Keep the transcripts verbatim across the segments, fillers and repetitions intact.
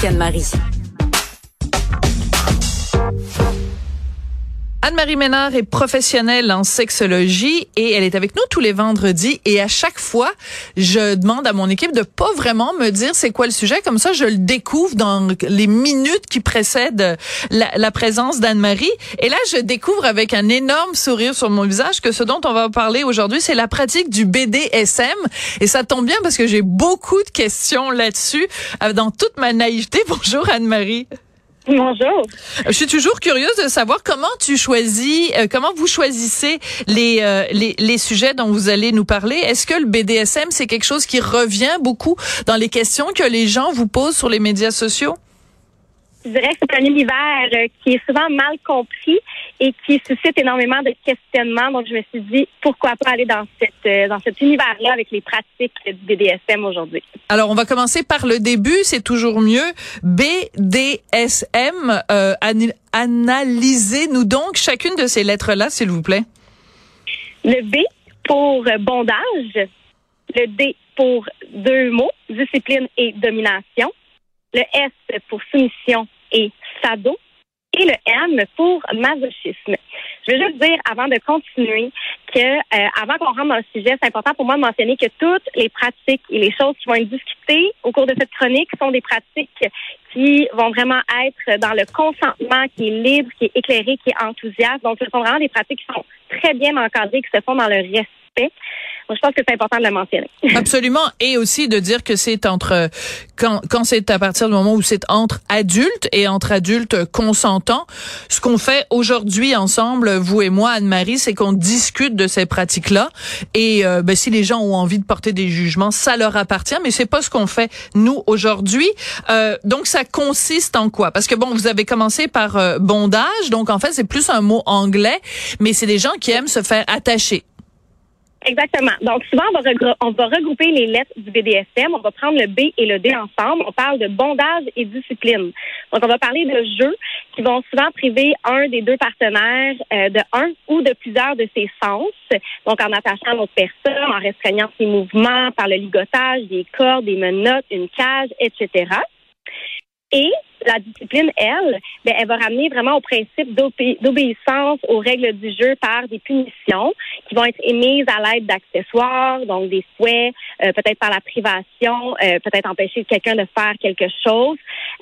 avec Anne-Marie. Anne-Marie Ménard est professionnelle en sexologie et elle est avec nous tous les vendredis. Et à chaque fois, je demande à mon équipe de pas vraiment me dire c'est quoi le sujet. Comme ça, je le découvre dans les minutes qui précèdent la, la présence d'Anne-Marie. Et là, je découvre avec un énorme sourire sur mon visage que ce dont on va parler aujourd'hui, c'est la pratique du B D S M. Et ça tombe bien parce que j'ai beaucoup de questions là-dessus dans toute ma naïveté. Bonjour Anne-Marie. Bonjour. Je suis toujours curieuse de savoir comment tu choisis, euh, comment vous choisissez les, euh, les les sujets dont vous allez nous parler. Est-ce que le B D S M, c'est quelque chose qui revient beaucoup dans les questions que les gens vous posent sur les médias sociaux? Je dirais que c'est un univers euh, qui est souvent mal compris et qui suscite énormément de questionnements. Donc, je me suis dit, pourquoi pas aller dans cette euh, dans cet univers-là avec les pratiques du B D S M aujourd'hui. Alors, on va commencer par le début. C'est toujours mieux. B D S M, euh, an- analysez-nous donc chacune de ces lettres-là, s'il vous plaît. Le B pour bondage, le D pour deux mots, discipline et domination, le S pour soumission et sado, et le M pour masochisme. Je veux juste dire, avant de continuer, que euh, avant qu'on rentre dans le sujet, c'est important pour moi de mentionner que toutes les pratiques et les choses qui vont être discutées au cours de cette chronique sont des pratiques qui vont vraiment être dans le consentement, qui est libre, qui est éclairé, qui est enthousiaste. Donc, ce sont vraiment des pratiques qui sont très bien encadrées, qui se font dans le respect. Moi, je pense que c'est important de le mentionner. Absolument. Et aussi de dire que c'est entre, quand, quand c'est à partir du moment où c'est entre adultes et entre adultes consentants. Ce qu'on fait aujourd'hui ensemble, vous et moi, Anne-Marie, c'est qu'on discute de ces pratiques-là. Et, euh, ben, si les gens ont envie de porter des jugements, ça leur appartient, mais c'est pas ce qu'on fait, nous, aujourd'hui. Euh, donc, ça consiste en quoi? Parce que bon, vous avez commencé par euh, bondage. Donc, en fait, c'est plus un mot anglais, mais c'est des gens qui aiment se faire attacher. Exactement. Donc, souvent, on va, regrou- on va regrouper les lettres du B D S M. On va prendre le B et le D ensemble. On parle de bondage et discipline. Donc, on va parler de jeux qui vont souvent priver un des deux partenaires euh, de un ou de plusieurs de ses sens. Donc, en attachant l'autre personne, en restreignant ses mouvements, par le ligotage, des cordes, des menottes, une cage, et cetera. Et la discipline, elle, ben, elle va ramener vraiment au principe d'obé- d'obéissance aux règles du jeu par des punitions qui vont être émises à l'aide d'accessoires, donc des fouets, euh, peut-être par la privation, euh, peut-être empêcher quelqu'un de faire quelque chose.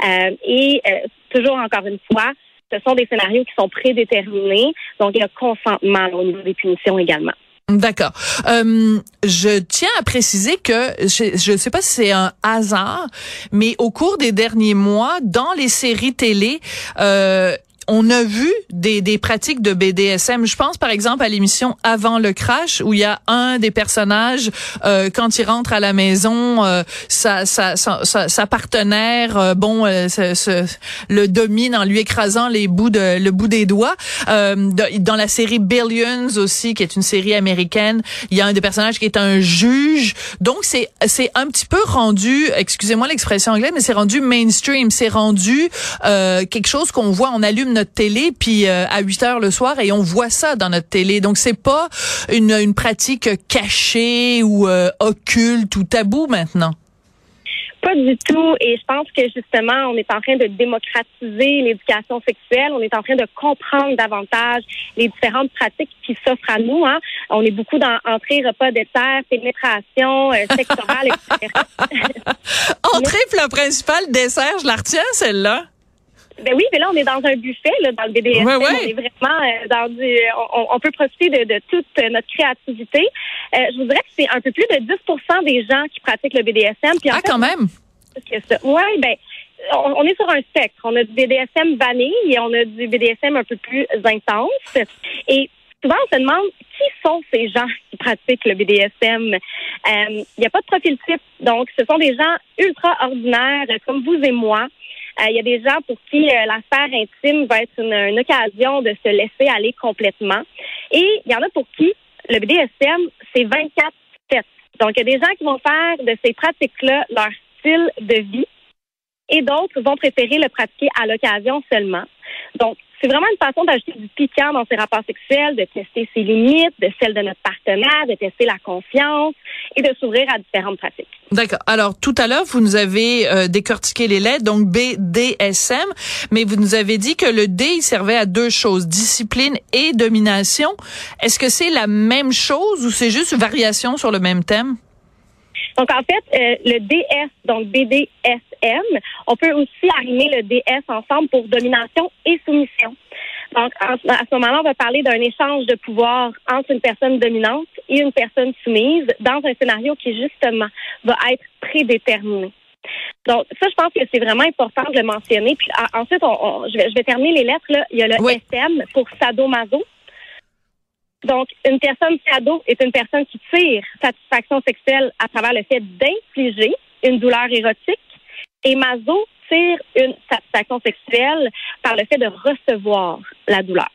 Euh, et euh, toujours encore une fois, ce sont des scénarios qui sont prédéterminés, donc il y a consentement là, au niveau des punitions également. D'accord. Euh, je tiens à préciser que je ne sais pas si c'est un hasard, mais au cours des derniers mois, dans les séries télé, euh, on a vu des, des pratiques de B D S M. Je pense par exemple à l'émission Avant le crash où il y a un des personnages euh, quand il rentre à la maison, euh, sa, sa, sa, sa, sa partenaire euh, bon euh, se, se, le domine en lui écrasant les bouts de le bout des doigts. Euh, de, dans la série Billions aussi, qui est une série américaine, il y a un des personnages qui est un juge. Donc c'est c'est un petit peu rendu, excusez-moi l'expression anglaise, mais c'est rendu mainstream, c'est rendu euh, quelque chose qu'on voit, on allume notre télé, puis euh, à huit heures le soir, et on voit ça dans notre télé. Donc, c'est pas une, une pratique cachée ou euh, occulte ou tabou maintenant. Pas du tout. Et je pense que, justement, on est en train de démocratiser l'éducation sexuelle. On est en train de comprendre davantage les différentes pratiques qui s'offrent à nous. Hein. On est beaucoup dans entrée, repas, dessert, pénétration, euh, sexe oral, et cetera. Entrée, plat principal, dessert, je la retiens, celle-là. Ben oui, mais là, on est dans un buffet, là, dans le B D S M. Ouais, ouais. On est vraiment euh, dans du... On, on peut profiter de, de toute notre créativité. Euh, je vous dirais que c'est un peu plus de dix pour cent des gens qui pratiquent le B D S M. Puis en ah, fait, quand même! Oui, bien, on, on est sur un spectre. On a du B D S M vanille et on a du B D S M un peu plus intense. Et souvent, on se demande qui sont ces gens qui pratiquent le B D S M. Il euh, n'y a pas de profil type. Donc, ce sont des gens ultra ordinaires, comme vous et moi. Il euh, y a des gens pour qui euh, l'affaire intime va être une, une occasion de se laisser aller complètement. Et il y en a pour qui le B D S M, c'est vingt-quatre sept. Donc, il y a des gens qui vont faire de ces pratiques-là leur style de vie. et d'autres vont préférer le pratiquer à l'occasion seulement. Donc, c'est vraiment une façon d'ajouter du piquant dans ses rapports sexuels, de tester ses limites, de celles de notre partenaire, de tester la confiance et de s'ouvrir à différentes pratiques. D'accord. Alors, tout à l'heure, vous nous avez euh, décortiqué les lettres, donc B D S M, mais vous nous avez dit que le D, il servait à deux choses, discipline et domination. Est-ce que c'est la même chose ou c'est juste une variation sur le même thème? Donc, en fait, euh, le D S, donc B D S M, on peut aussi arrimer le D S ensemble pour domination et soumission. Donc, en, à ce moment-là, on va parler d'un échange de pouvoir entre une personne dominante et une personne soumise dans un scénario qui, justement, va être prédéterminé. Donc, ça, je pense que c'est vraiment important de le mentionner. Puis, à, ensuite, on, on, je, vais, je vais terminer les lettres, là. Il y a le oui. S M pour sadomaso. Donc, une personne sado est une personne qui tire satisfaction sexuelle à travers le fait d'infliger une douleur érotique. Et maso tire une satisfaction sexuelle par le fait de recevoir la douleur.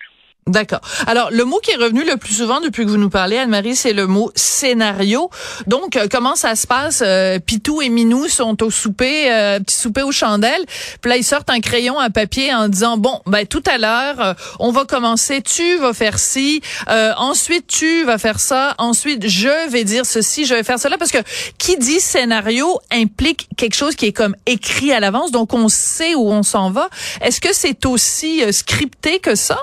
D'accord. Alors, le mot qui est revenu le plus souvent depuis que vous nous parlez, Anne-Marie, c'est le mot scénario. Donc, euh, comment ça se passe? Euh, Pitou et Minou sont au souper, euh, petit souper aux chandelles. Puis là, ils sortent un crayon à papier en disant, bon, ben tout à l'heure, euh, on va commencer, tu vas faire ci, euh, ensuite tu vas faire ça, ensuite je vais dire ceci, je vais faire cela. Parce que qui dit scénario implique quelque chose qui est comme écrit à l'avance, donc on sait où on s'en va. Est-ce que c'est aussi euh, scripté que ça?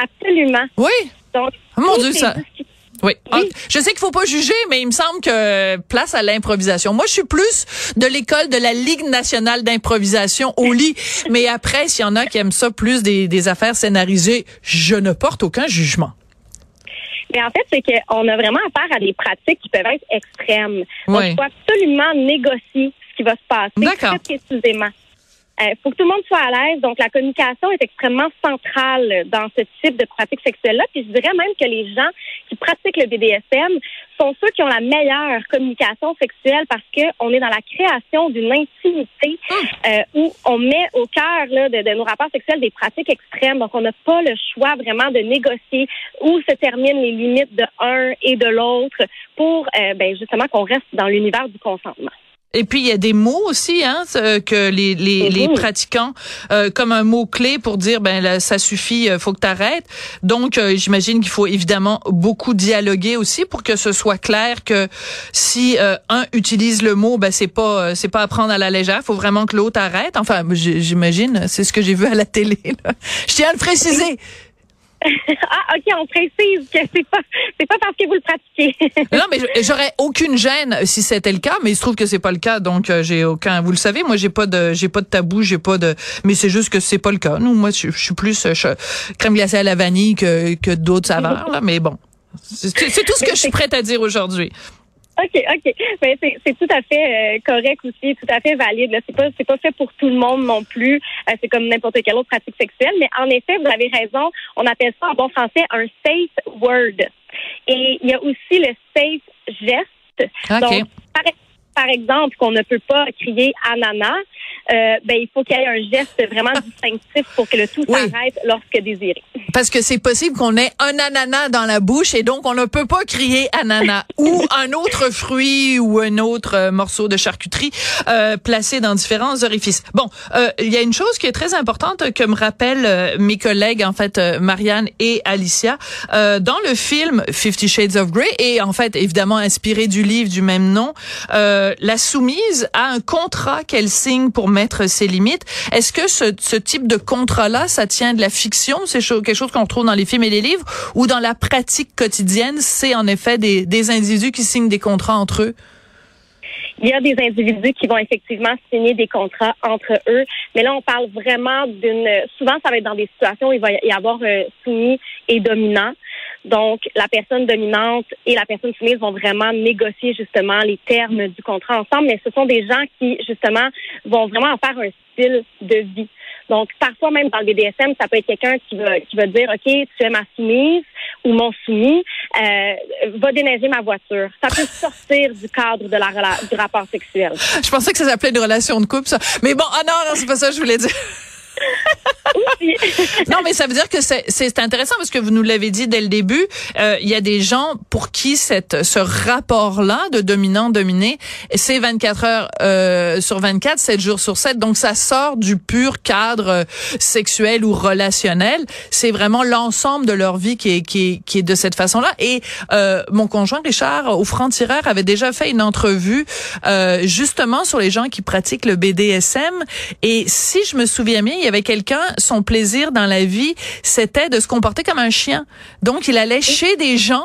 Absolument. Oui. Donc, mon Dieu, ça. Discuté. Oui. Ah, je sais qu'il faut pas juger, mais il me semble que place à l'improvisation. Moi, je suis plus de l'école de la Ligue nationale d'improvisation au lit. Mais après, s'il y en a qui aiment ça plus des, des affaires scénarisées, je ne porte aucun jugement. Mais en fait, c'est qu'on a vraiment affaire à des pratiques qui peuvent être extrêmes. Donc, il faut absolument négocier ce qui va se passer. D'accord. Très précisément. Il euh, faut que tout le monde soit à l'aise. Donc, la communication est extrêmement centrale dans ce type de pratique sexuelle-là. Puis, je dirais même que les gens qui pratiquent le B D S M sont ceux qui ont la meilleure communication sexuelle parce qu'on est dans la création d'une intimité euh, où on met au cœur là, de, de nos rapports sexuels des pratiques extrêmes. Donc, on n'a pas le choix vraiment de négocier où se terminent les limites de un et de l'autre pour euh, ben, justement qu'on reste dans l'univers du consentement. Et puis il y a des mots aussi hein que les les, les pratiquants euh, comme un mot clé pour dire ben là, ça suffit, faut que t'arrêtes. Donc euh, j'imagine qu'il faut évidemment beaucoup dialoguer aussi pour que ce soit clair que si euh, un utilise le mot ben c'est pas euh, c'est pas à prendre à la légère, faut vraiment que l'autre arrête. Enfin j'imagine, c'est ce que j'ai vu à la télé là. Je tiens à le préciser. Ah, OK, on précise que c'est pas, c'est pas parce que vous le pratiquez. Non, mais j'aurais aucune gêne si c'était le cas, mais il se trouve que c'est pas le cas, donc j'ai aucun, vous le savez, moi, j'ai pas de, j'ai pas de tabou, j'ai pas de, mais c'est juste que c'est pas le cas. Nous, moi, je, je suis plus je, crème glacée à la vanille que, que d'autres saveurs, là, mais bon. C'est, c'est tout ce que je suis prête à dire aujourd'hui. OK, OK. Mais c'est, c'est tout à fait euh, correct aussi, tout à fait valide. Là. C'est pas, c'est pas fait pour tout le monde non plus. Euh, c'est comme n'importe quelle autre pratique sexuelle. Mais en effet, vous avez raison. On appelle ça en bon français un safe word. Et il y a aussi le safe geste. Okay. Donc, par, par exemple, qu'on ne peut pas crier ananas. Euh, ben il faut qu'il y ait un geste vraiment distinctif pour que le tout s'arrête oui. lorsque désiré. Parce que c'est possible qu'on ait un ananas dans la bouche et donc on ne peut pas crier ananas ou un autre fruit ou un autre morceau de charcuterie euh, placé dans différents orifices. Bon, euh, il y a une chose qui est très importante que me rappellent euh, mes collègues en fait euh, Marianne et Alicia euh, dans le film Fifty Shades of Grey et en fait évidemment inspiré du livre du même nom, euh, la soumise a un contrat qu'elle signe pour mettre ses limites. Est-ce que ce, ce type de contrat-là, ça tient de la fiction? C'est cho- quelque chose qu'on retrouve dans les films et les livres? Ou dans la pratique quotidienne, c'est en effet des, des individus qui signent des contrats entre eux? Il y a des individus qui vont effectivement signer des contrats entre eux. Mais là, on parle vraiment d'une... Souvent, ça va être dans des situations où il va y avoir euh, soumis et dominant. Donc, la personne dominante et la personne soumise vont vraiment négocier justement les termes du contrat ensemble. Mais ce sont des gens qui, justement, vont vraiment en faire un style de vie. Donc, parfois même dans le B D S M, ça peut être quelqu'un qui va qui va dire, OK, tu es ma soumise ou mon soumis, euh, va déneiger ma voiture. Ça peut sortir du cadre de la rela- du rapport sexuel. Je pensais que ça s'appelait une relation de couple, ça. Mais bon, ah non, non, c'est pas ça que je voulais dire. Non, mais ça veut dire que c'est, c'est intéressant parce que vous nous l'avez dit dès le début, euh, il y a des gens pour qui cette ce rapport-là de dominant-dominé, c'est vingt-quatre heures euh, sur vingt-quatre, sept jours sur sept, donc ça sort du pur cadre sexuel ou relationnel. C'est vraiment l'ensemble de leur vie qui est, qui est, qui est de cette façon-là. Et euh, mon conjoint Richard, au Franc-Tireur, avait déjà fait une entrevue euh, justement sur les gens qui pratiquent le B D S M. Et si je me souviens bien, il y avait quelqu'un, son plaisir dans la vie, c'était de se comporter comme un chien. Donc, il allait chez des gens,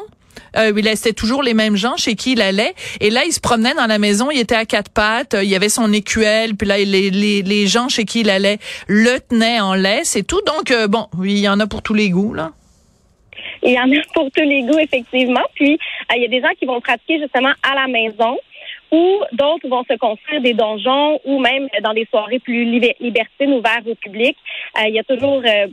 euh, il c'était toujours les mêmes gens chez qui il allait, et là, il se promenait dans la maison, il était à quatre pattes, euh, il y avait son écuelle, puis là, les, les, les gens chez qui il allait le tenaient en laisse et tout. Donc, euh, bon, il y en a pour tous les goûts, là. Il y en a pour tous les goûts, effectivement. Puis, euh, il y a des gens qui vont pratiquer justement à la maison, ou d'autres vont se construire des donjons ou même dans des soirées plus libertines ouvertes au public. Euh, il y a toujours euh,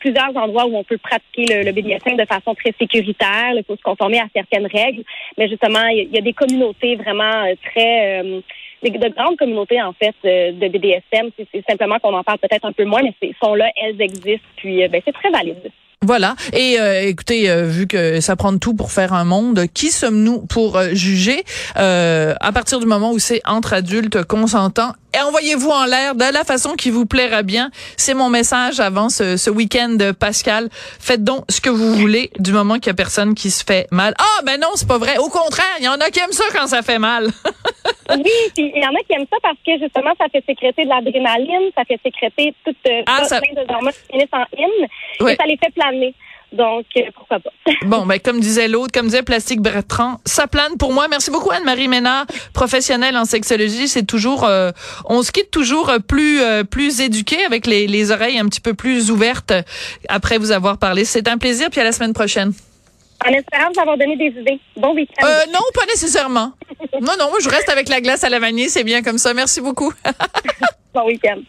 plusieurs endroits où on peut pratiquer le, le B D S M de façon très sécuritaire. Il faut se conformer à certaines règles. Mais justement, il y a des communautés vraiment très... Euh, de grandes communautés, en fait, de B D S M. C'est, c'est simplement qu'on en parle peut-être un peu moins, mais ils sont là, elles existent. Puis, ben, c'est très valide. Voilà. Et euh, écoutez, euh, vu que ça prend de tout pour faire un monde, qui sommes-nous pour euh, juger euh, à partir du moment où c'est entre adultes consentants? Et envoyez-vous en l'air de la façon qui vous plaira bien. C'est mon message avant ce, ce week-end pascal. Faites donc ce que vous voulez du moment qu'il y a personne qui se fait mal. Ah, ben non, c'est pas vrai. Au contraire, il y en a qui aiment ça quand ça fait mal. Oui, puis il y en a qui aiment ça parce que justement, ça fait sécréter de l'adrénaline, ça fait sécréter toute euh, ah, ça... plein de hormones qui finissent en hymne, oui. Et ça les fait planer. Donc, euh, pourquoi pas. Bon, ben comme disait l'autre, comme disait Plastique Bertrand, ça plane pour moi. Merci beaucoup Anne-Marie Ménard, professionnelle en sexologie. C'est toujours, euh, on se quitte toujours plus euh, plus éduqué, avec les, les oreilles un petit peu plus ouvertes après vous avoir parlé. C'est un plaisir, puis à la semaine prochaine. En espérant vous avoir donné des idées. Bon week-end. Euh, non, pas nécessairement. Non, non, moi je reste avec la glace à la vanille, c'est bien comme ça. Merci beaucoup. Bon week-end.